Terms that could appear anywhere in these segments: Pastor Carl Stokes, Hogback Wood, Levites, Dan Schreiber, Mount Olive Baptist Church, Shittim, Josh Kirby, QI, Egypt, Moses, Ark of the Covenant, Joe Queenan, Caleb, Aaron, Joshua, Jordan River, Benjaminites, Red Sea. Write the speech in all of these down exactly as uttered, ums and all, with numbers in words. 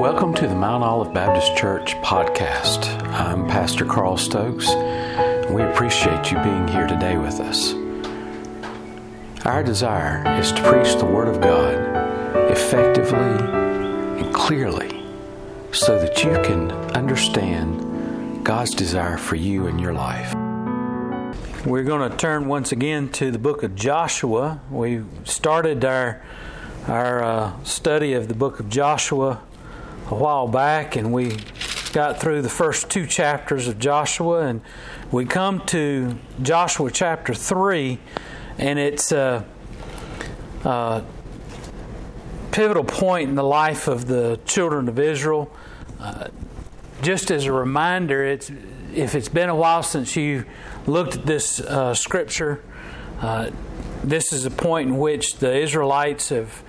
Welcome to the Mount Olive Baptist Church podcast. I'm Pastor Carl Stokes, and we appreciate you being here today with us. Our desire is to preach the Word of God effectively and clearly so that you can understand God's desire for you and your life. We're going to turn once again to the book of Joshua. We started our our uh, study of the book of Joshua a while back, and we got through the first two chapters of Joshua, and we come to Joshua chapter three, and it's a, a pivotal point in the life of the children of Israel. Uh, just as a reminder, it's if it's been a while since you looked at this uh, scripture, uh, this is a point in which the Israelites have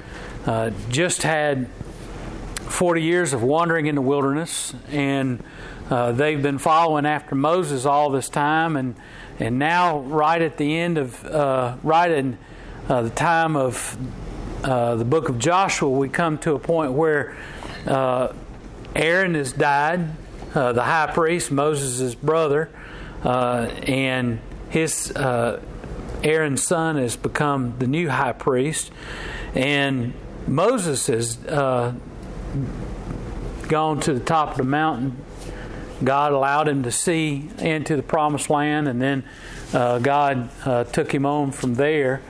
uh, just had forty years of wandering in the wilderness, and uh, they've been following after Moses all this time, and and now right at the end of uh, right in uh, the time of uh, the book of Joshua, we come to a point where uh, Aaron has died. Uh, the high priest, Moses' brother, uh, and his uh, Aaron's son has become the new high priest, and Moses has uh, gone to the top of the mountain. God allowed him to see into the promised land, and then uh, God uh, took him on from there.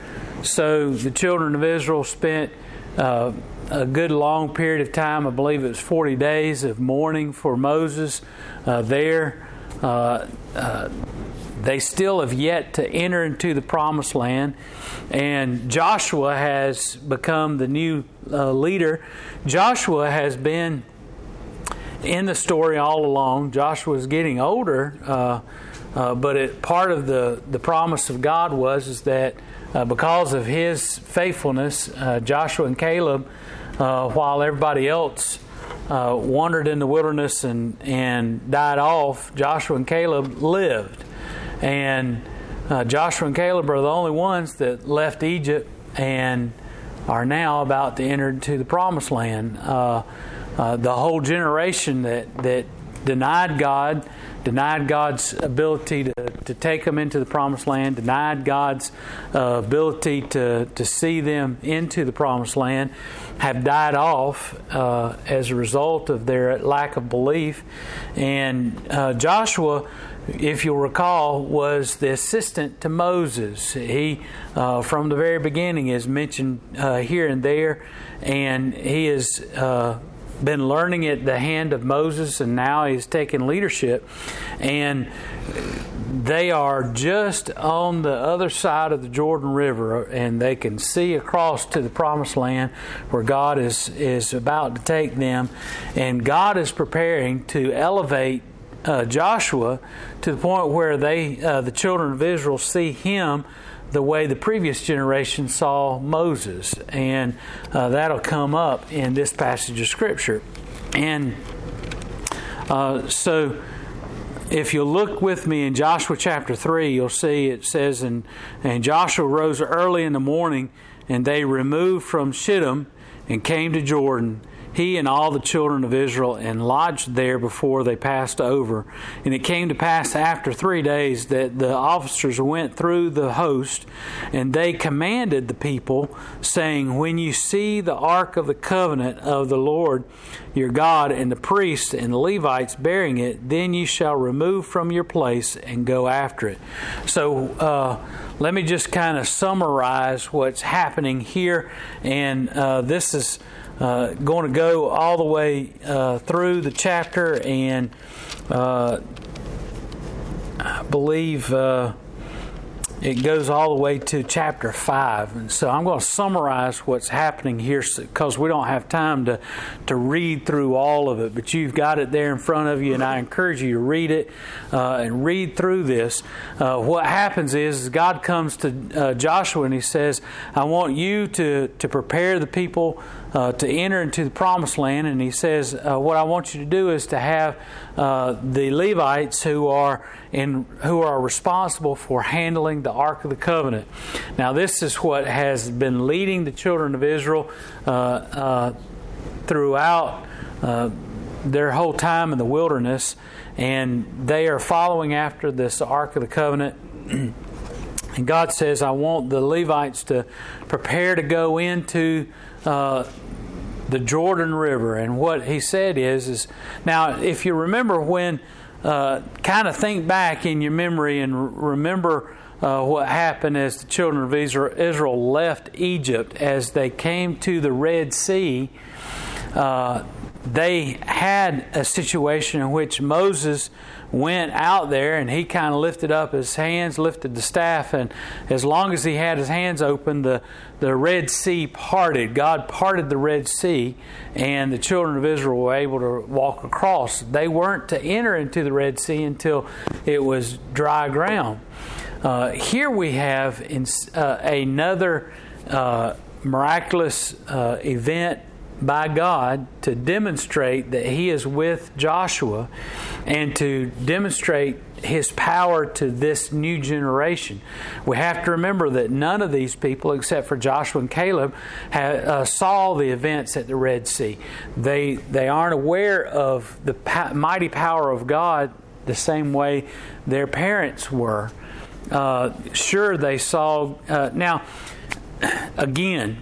So the children of Israel spent Uh, a good long period of time, I believe it was forty days of mourning for Moses uh, there. Uh, uh, they still have yet to enter into the promised land, and Joshua has become the new uh, leader. Joshua has been in the story all along. Joshua is getting older, uh, uh, but it, part of the, the promise of God was is that Uh, because of his faithfulness, uh, Joshua and Caleb, uh, while everybody else uh, wandered in the wilderness and, and died off, Joshua and Caleb lived. And uh, Joshua and Caleb are the only ones that left Egypt and are now about to enter into the promised land. Uh, uh, the whole generation that, that denied God, denied God's ability to, to take them into the promised land, denied God's uh, ability to, to see them into the promised land, have died off uh, as a result of their lack of belief. And uh, Joshua, if you'll recall, was the assistant to Moses. He, uh, from the very beginning, is mentioned uh, here and there, and he is Uh, been learning at the hand of Moses, and now he's taking leadership, and they are just on the other side of the Jordan River, and they can see across to the promised land where God is, is about to take them, and God is preparing to elevate uh, Joshua to the point where they, uh, the children of Israel, see him the way the previous generation saw Moses. And uh, that'll come up in this passage of Scripture. And uh, so if you look with me in Joshua chapter three, you'll see it says, and, and Joshua rose early in the morning, and they removed from Shittim and came to Jordan, he and all the children of Israel, and lodged there before they passed over. And it came to pass after three days that the officers went through the host, and they commanded the people, saying, when you see the Ark of the Covenant of the Lord your God, and the priests and the Levites bearing it, then you shall remove from your place and go after it. So uh, let me just kind of summarize what's happening here. And uh, this is Uh, going to go all the way uh, through the chapter, and uh, I believe uh, it goes all the way to chapter five. And so I'm going to summarize what's happening here because we don't have time to, to read through all of it, but you've got it there in front of you, and I encourage you to read it uh, and read through this. Uh, what happens is God comes to uh, Joshua, and he says, I want you to, to prepare the people Uh, to enter into the promised land. And he says, uh, what I want you to do is to have uh, the Levites who are in who are responsible for handling the Ark of the Covenant. Now this is what has been leading the children of Israel uh, uh, throughout uh, their whole time in the wilderness, and they are following after this Ark of the Covenant. And God says, I want the Levites to prepare to go into uh, the Jordan River. And what he said is, is now if you remember when, uh, kind of think back in your memory and remember uh, what happened as the children of Israel left Egypt. As they came to the Red Sea, uh, they had a situation in which Moses went out there and he kind of lifted up his hands, lifted the staff, and as long as he had his hands open, the, the Red Sea parted. God parted the Red Sea, and the children of Israel were able to walk across. They weren't to enter into the Red Sea until it was dry ground. Uh, here we have in, uh, another uh, miraculous uh, event by God to demonstrate that He is with Joshua and to demonstrate His power to this new generation. We have to remember that none of these people, except for Joshua and Caleb, had, uh, saw the events at the Red Sea. They they aren't aware of the po- mighty power of God the same way their parents were. Uh, sure, they saw... Uh, now, again...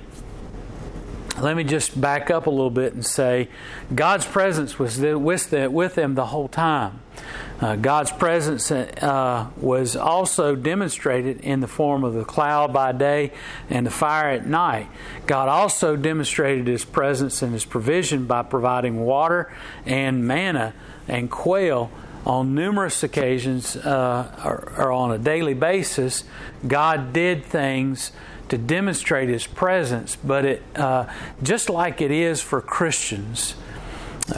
Let me just back up a little bit and say God's presence was with them the whole time. Uh, God's presence uh, was also demonstrated in the form of the cloud by day and the fire at night. God also demonstrated His presence and His provision by providing water and manna and quail on numerous occasions uh, or, or on a daily basis. God did things to demonstrate His presence, but it uh, just like it is for Christians,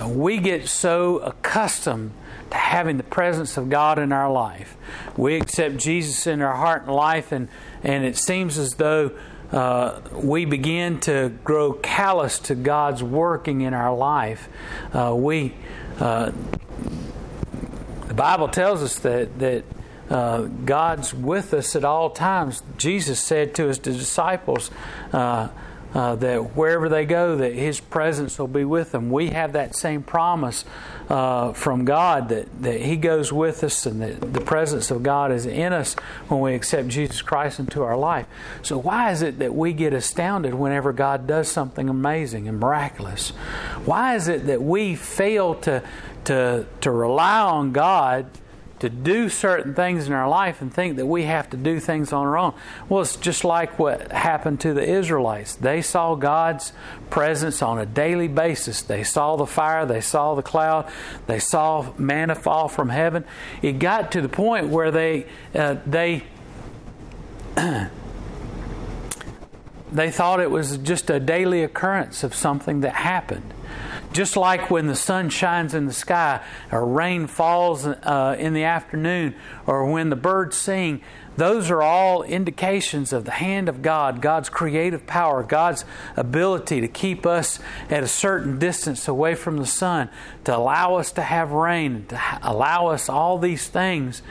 uh, we get so accustomed to having the presence of God in our life. We accept Jesus in our heart and life, and, and it seems as though uh, we begin to grow callous to God's working in our life. Uh, we uh, the Bible tells us that that. Uh, God's with us at all times. Jesus said to His disciples uh, uh, that wherever they go, that His presence will be with them. We have that same promise uh, from God that, that He goes with us and that the presence of God is in us when we accept Jesus Christ into our life. So why is it that we get astounded whenever God does something amazing and miraculous? Why is it that we fail to to to rely on God to do certain things in our life and think that we have to do things on our own? Well, it's just like what happened to the Israelites. They saw God's presence on a daily basis. They saw the fire. They saw the cloud. They saw manna fall from heaven. It got to the point where they uh, they they thought it was just a daily occurrence of something that happened. Just like when the sun shines in the sky, or rain falls uh, in the afternoon, or when the birds sing, those are all indications of the hand of God, God's creative power, God's ability to keep us at a certain distance away from the sun, to allow us to have rain, to allow us all these things.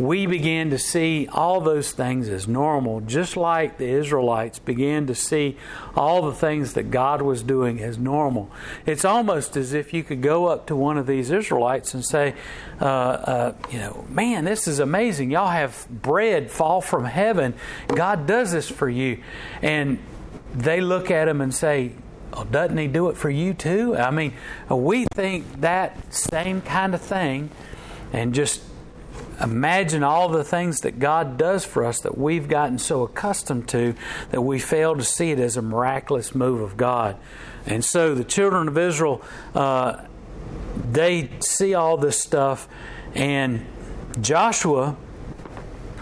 We begin to see all those things as normal, just like the Israelites began to see all the things that God was doing as normal. It's almost as if you could go up to one of these Israelites and say, uh, uh, you know, man, this is amazing. Y'all have bread fall from heaven. God does this for you. And they look at Him and say, oh, doesn't He do it for you too? I mean, we think that same kind of thing and just imagine all the things that God does for us that we've gotten so accustomed to that we fail to see it as a miraculous move of God. And so the children of Israel, uh, they see all this stuff, and Joshua,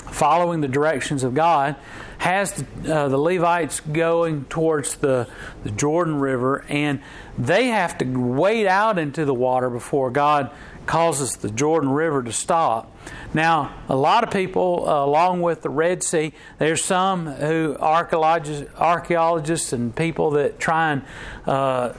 following the directions of God, has the, uh, the Levites going towards the, the Jordan River, and they have to wade out into the water before God causes the Jordan River to stop. Now, a lot of people, uh, along with the Red Sea, there's some who archaeologists, archaeologists and people that try and uh,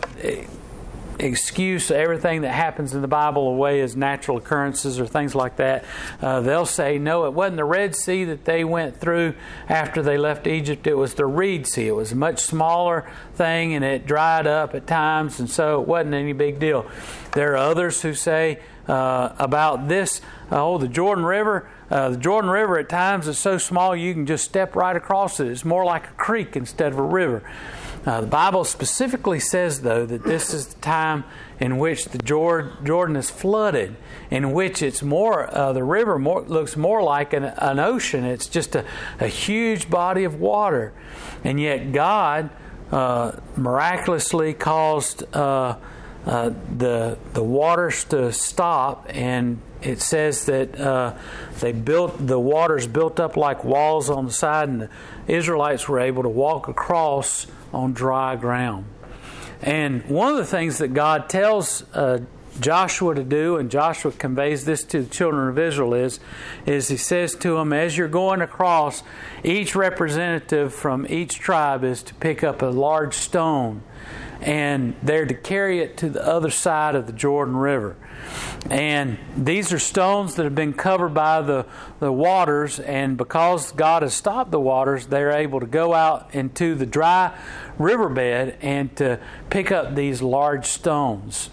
excuse everything that happens in the Bible away as natural occurrences or things like that. Uh, they'll say, no, it wasn't the Red Sea that they went through after they left Egypt. It was the Reed Sea. It was a much smaller thing and it dried up at times, and so it wasn't any big deal. There are others who say uh, about this, oh, the Jordan River. Uh, the Jordan River at times is so small you can just step right across it. It's more like a creek instead of a river. Uh, the Bible specifically says, though, that this is the time in which the Jordan is flooded, in which it's more uh, the river more, looks more like an, an ocean. It's just a, a huge body of water. And yet God uh, miraculously caused uh, uh, the, the waters to stop, and it says that uh, they built the waters built up like walls on the side, and the Israelites were able to walk across on dry ground. And one of the things that God tells uh, Joshua to do, and Joshua conveys this to the children of Israel, is, is he says to them, as you're going across, each representative from each tribe is to pick up a large stone, and they're to carry it to the other side of the Jordan River. And these are stones that have been covered by the, the waters, and because God has stopped the waters, they're able to go out into the dry riverbed and to pick up these large stones.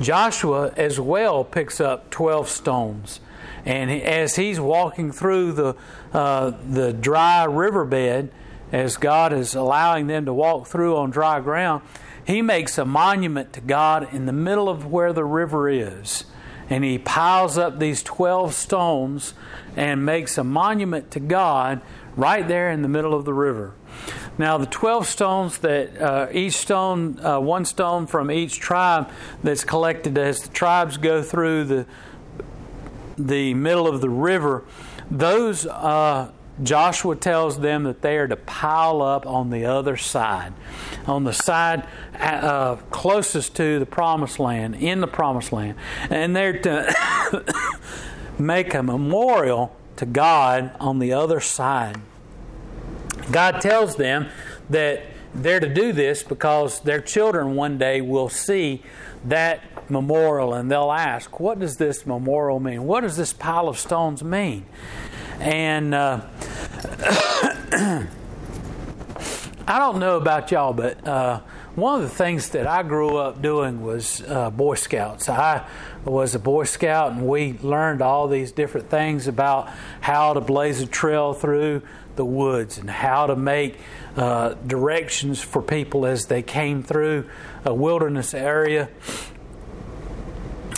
Joshua as well picks up twelve stones, and as he's walking through the uh, the dry riverbed, as God is allowing them to walk through on dry ground, he makes a monument to God in the middle of where the river is. And he piles up these twelve stones and makes a monument to God right there in the middle of the river. Now the twelve stones that uh, each stone, uh, one stone from each tribe that's collected as the tribes go through the the middle of the river, those uh, Joshua tells them that they are to pile up on the other side, on the side uh, closest to the promised land, in the promised land. And they're to make a memorial to God on the other side. God tells them that they're to do this because their children one day will see that memorial and they'll ask, what does this memorial mean? What does this pile of stones mean? And uh, I don't know about y'all, but uh, one of the things that I grew up doing was uh, Boy Scouts. I was a Boy Scout, and we learned all these different things about how to blaze a trail through the woods and how to make uh, directions for people as they came through a wilderness area.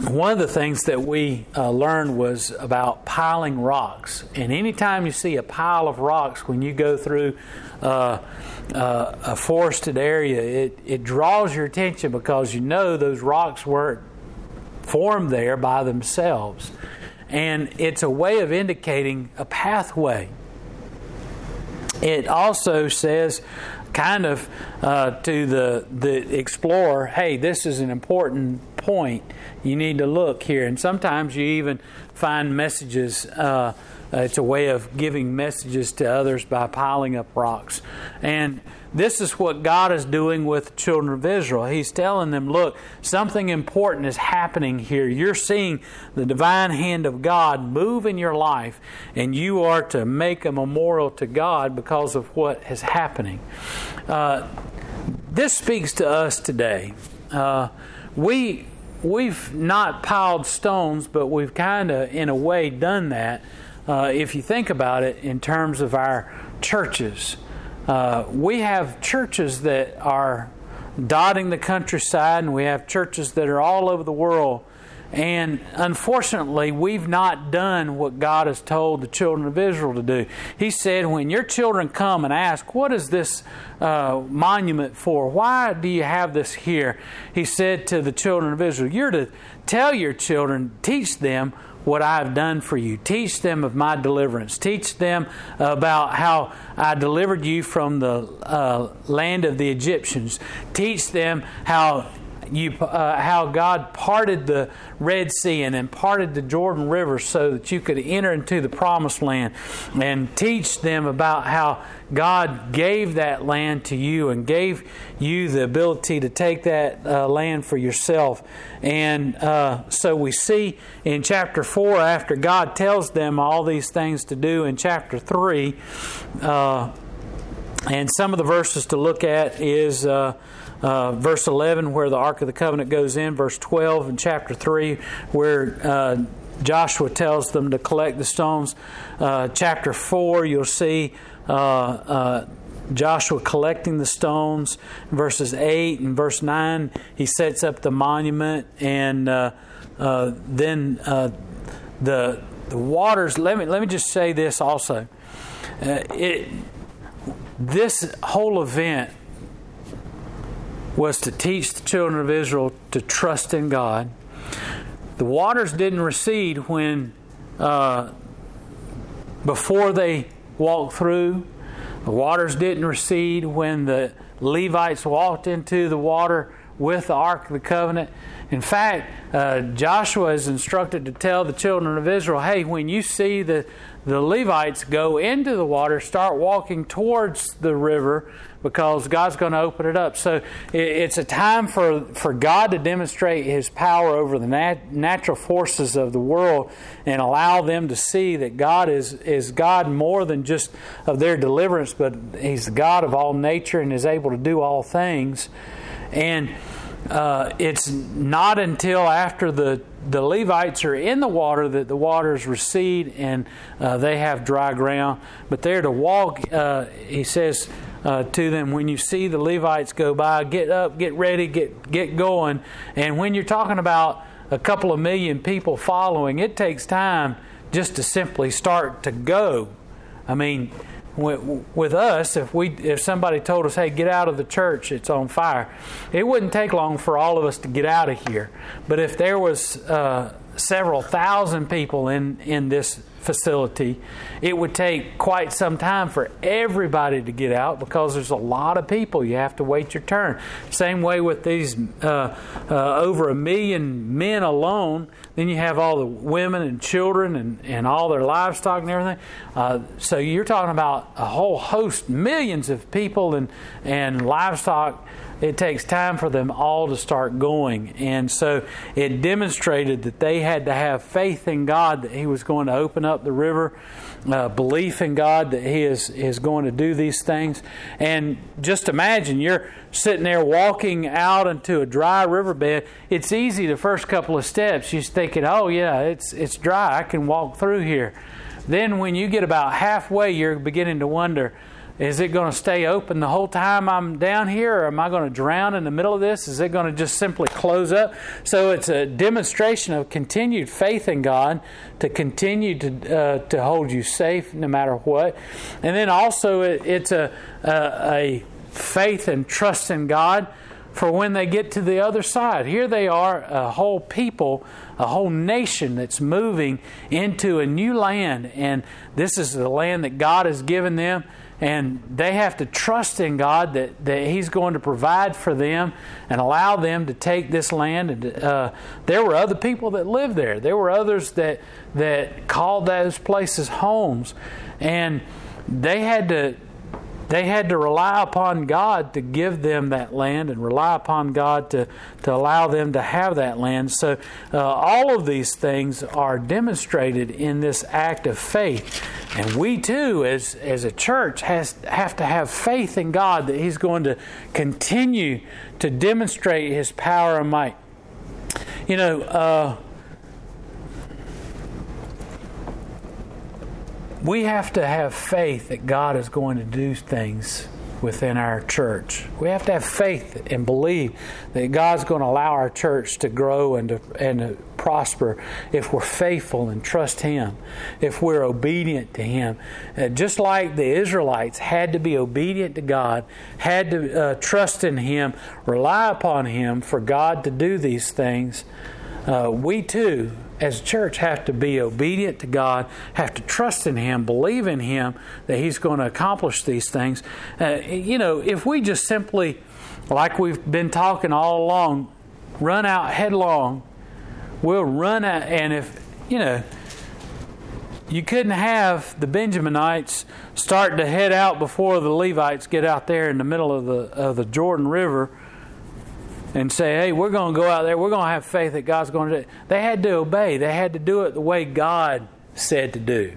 One of the things that we uh, learned was about piling rocks. And anytime you see a pile of rocks when you go through uh, uh, a forested area, it, it draws your attention because you know those rocks weren't formed there by themselves. And it's a way of indicating a pathway. It also says kind of uh, to the, the explorer, hey, this is an important point. You need to look here. And sometimes you even find messages. Uh, it's a way of giving messages to others by piling up rocks. And this is what God is doing with the children of Israel. He's telling them, look, something important is happening here. You're seeing the divine hand of God move in your life, and you are to make a memorial to God because of what is happening. Uh, this speaks to us today. Uh, we... We've not piled stones, but we've kind of, in a way, done that, uh, if you think about it, in terms of our churches. Uh, we have churches that are dotting the countryside, and we have churches that are all over the world. And unfortunately, we've not done what God has told the children of Israel to do. He said, when your children come and ask, what is this uh, monument for? Why do you have this here? He said to the children of Israel, you're to tell your children, teach them what I've done for you. Teach them of my deliverance. Teach them about how I delivered you from the uh, land of the Egyptians. Teach them how you uh, how God parted the Red Sea and then parted the Jordan River so that you could enter into the Promised Land, and teach them about how God gave that land to you and gave you the ability to take that uh, land for yourself. And uh, so we see in chapter four, after God tells them all these things to do in chapter three, uh, and some of the verses to look at is uh, uh, verse eleven, where the Ark of the Covenant goes in, verse twelve in chapter three, where uh, Joshua tells them to collect the stones. Uh, chapter four, you'll see uh, uh, Joshua collecting the stones. Verses eight and verse nine, he sets up the monument, and uh, uh, then uh, the the waters. Let me let me just say this also. Uh, it. This whole event was to teach the children of Israel to trust in God. The waters didn't recede when uh, before they walked through. The waters didn't recede when the Levites walked into the water with the Ark of the Covenant. In fact, uh, Joshua is instructed to tell the children of Israel, hey, when you see the, the Levites go into the water, start walking towards the river, because God's going to open it up. So it, it's a time for, for God to demonstrate His power over the nat- natural forces of the world and allow them to see that God is, is God more than just of their deliverance, but He's the God of all nature and is able to do all things. And uh, it's not until after the, the Levites are in the water that the waters recede and uh, they have dry ground. But they're to walk, uh, he says uh, to them, when you see the Levites go by, get up, get ready, get get going. And when you're talking about a couple of million people following, it takes time just to simply start to go. I mean, with us, if we if somebody told us, hey, get out of the church, it's on fire, it wouldn't take long for all of us to get out of here. But if there was uh, several thousand people in, in this facility, it would take quite some time for everybody to get out, because there's a lot of people. You have to wait your turn. Same way with these uh, uh, over a million men alone. Then you have all the women and children and, and all their livestock and everything. Uh, so you're talking about a whole host, millions of people and, and livestock. It takes time for them all to start going. And so it demonstrated that they had to have faith in God that He was going to open up the river, uh, belief in God that He is, is going to do these things. And just imagine, you're sitting there walking out into a dry riverbed. It's easy the first couple of steps. You're thinking, oh yeah, it's it's dry, I can walk through here. Then when you get about halfway, you're beginning to wonder, is it going to stay open the whole time I'm down here, or am I going to drown in the middle of this? Is it going to just simply close up? So it's a demonstration of continued faith in God to continue to uh, to hold you safe no matter what. And then also it, it's a, a a faith and trust in God for when they get to the other side. Here they are, a whole people, a whole nation that's moving into a new land. And this is the land that God has given them. And they have to trust in God that, that He's going to provide for them and allow them to take this land. And uh, there were other people that lived there. There were others that that called those places homes, and they had to they had to rely upon God to give them that land, and rely upon God to to allow them to have that land. So uh, all of these things are demonstrated in this act of faith. And we too, as as a church, has have to have faith in God that He's going to continue to demonstrate His power and might. You know, uh, we have to have faith that God is going to do things within our church. We have to have faith and believe that God's going to allow our church to grow and to, and to prosper if we're faithful and trust Him, if we're obedient to Him. Uh, just like the Israelites had to be obedient to God, had to uh, trust in Him, rely upon Him for God to do these things, uh, we too, as a church, have to be obedient to God, have to trust in Him, believe in Him that He's going to accomplish these things. Uh, you know, if we just simply, like we've been talking all along, run out headlong. We'll run out, and if, you know, you couldn't have the Benjaminites start to head out before the Levites get out there in the middle of the of the Jordan River and say, hey, we're going to go out there. We're going to have faith that God's going to do it. They had to obey. They had to do it the way God said to do.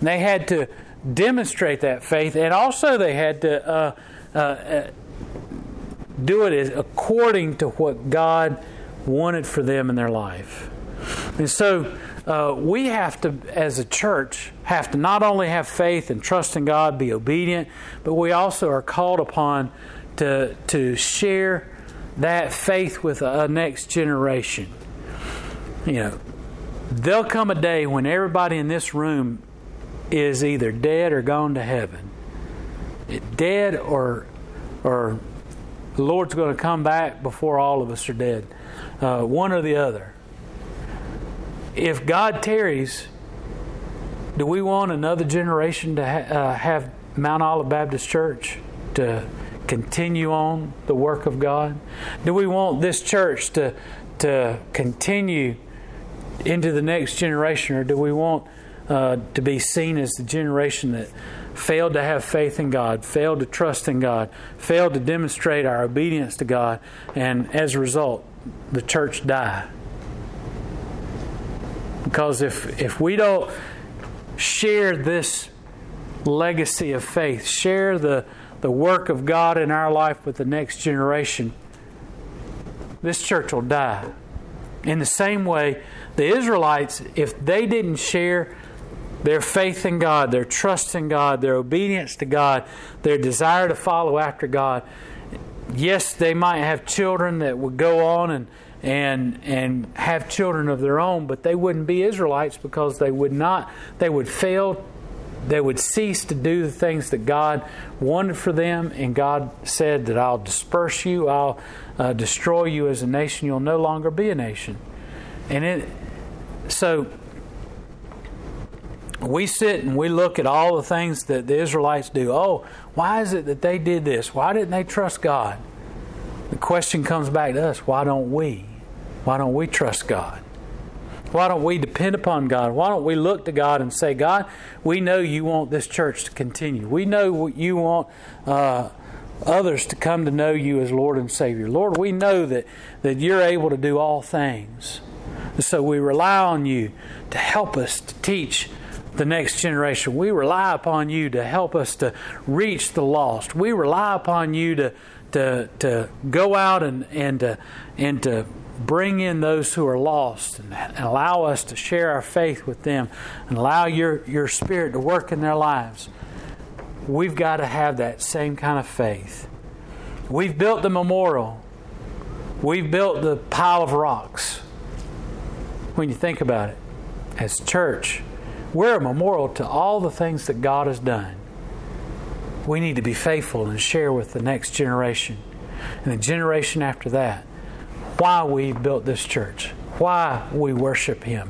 And they had to demonstrate that faith, and also they had to uh, uh, uh, do it as according to what God wanted for them in their life. And so uh, we have to, as a church, have to not only have faith and trust in God, be obedient, but we also are called upon to to share that faith with a next generation. You know, there'll come a day when everybody in this room is either dead or gone to heaven. Dead or or the Lord's going to come back before all of us are dead. Uh, one or the other. If God tarries, do we want another generation to ha- uh, have Mount Olive Baptist Church to continue on the work of God? Do we want this church to to continue into the next generation, or do we want Uh, to be seen as the generation that failed to have faith in God, failed to trust in God, failed to demonstrate our obedience to God, and as a result, the church die? Because if if we don't share this legacy of faith, share the, the work of God in our life with the next generation, this church will die. In the same way, the Israelites, if they didn't share their faith in God, their trust in God, their obedience to God, their desire to follow after God. Yes, they might have children that would go on and and and have children of their own, but they wouldn't be Israelites because they would not, they would fail, they would cease to do the things that God wanted for them, and God said that I'll disperse you, I'll uh, destroy you as a nation, you'll no longer be a nation. And it so we sit and we look at all the things that the Israelites do. Oh, why is it that they did this? Why didn't they trust God? The question comes back to us. Why don't we? Why don't we trust God? Why don't we depend upon God? Why don't we look to God and say, God, we know you want this church to continue. We know you want uh, others to come to know you as Lord and Savior. Lord, we know that, that you're able to do all things. And so we rely on you to help us to teach the next generation. We rely upon you to help us to reach the lost. We rely upon you to to to go out and and to, and to bring in those who are lost, and allow us to share our faith with them, and allow your your Spirit to work in their lives. We've got to have that same kind of faith. We've built the memorial. We've built the pile of rocks. When you think about it, as church, we're a memorial to all the things that God has done. We need to be faithful and share with the next generation and the generation after that why we built this church, why we worship Him,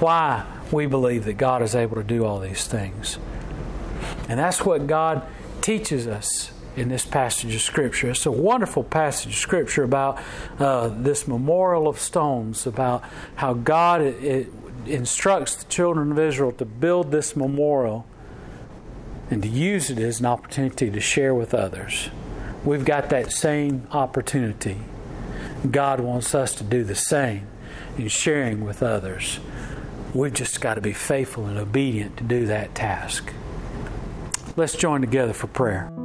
why we believe that God is able to do all these things. And that's what God teaches us in this passage of Scripture. It's a wonderful passage of Scripture about uh, this memorial of stones, about how God It, it, instructs the children of Israel to build this memorial and to use it as an opportunity to share with others. We've got that same opportunity. God wants us to do the same in sharing with others. We've just got to be faithful and obedient to do that task. Let's join together for prayer.